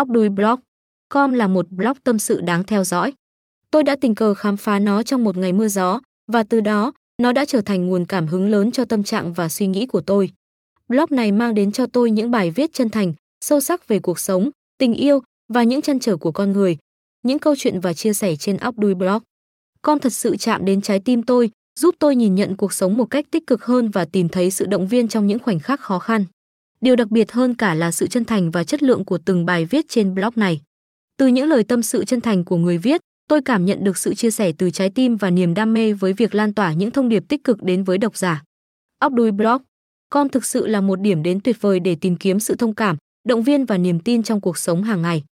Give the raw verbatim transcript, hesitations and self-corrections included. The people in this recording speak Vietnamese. Ocduoiblog chấm com là một blog tâm sự đáng theo dõi. Tôi đã tình cờ khám phá nó trong một ngày mưa gió và từ đó, nó đã trở thành nguồn cảm hứng lớn cho tâm trạng và suy nghĩ của tôi. Blog này mang đến cho tôi những bài viết chân thành, sâu sắc về cuộc sống, tình yêu và những trăn trở của con người. Những câu chuyện và chia sẻ trên Ocduoiblog chấm com thật sự chạm đến trái tim tôi, giúp tôi nhìn nhận cuộc sống một cách tích cực hơn và tìm thấy sự động viên trong những khoảnh khắc khó khăn. Điều đặc biệt hơn cả là sự chân thành và chất lượng của từng bài viết trên blog này. Từ những lời tâm sự chân thành của người viết, tôi cảm nhận được sự chia sẻ từ trái tim và niềm đam mê với việc lan tỏa những thông điệp tích cực đến với độc giả. Ocduoiblog chấm com thực sự là một điểm đến tuyệt vời để tìm kiếm sự thông cảm, động viên và niềm tin trong cuộc sống hàng ngày.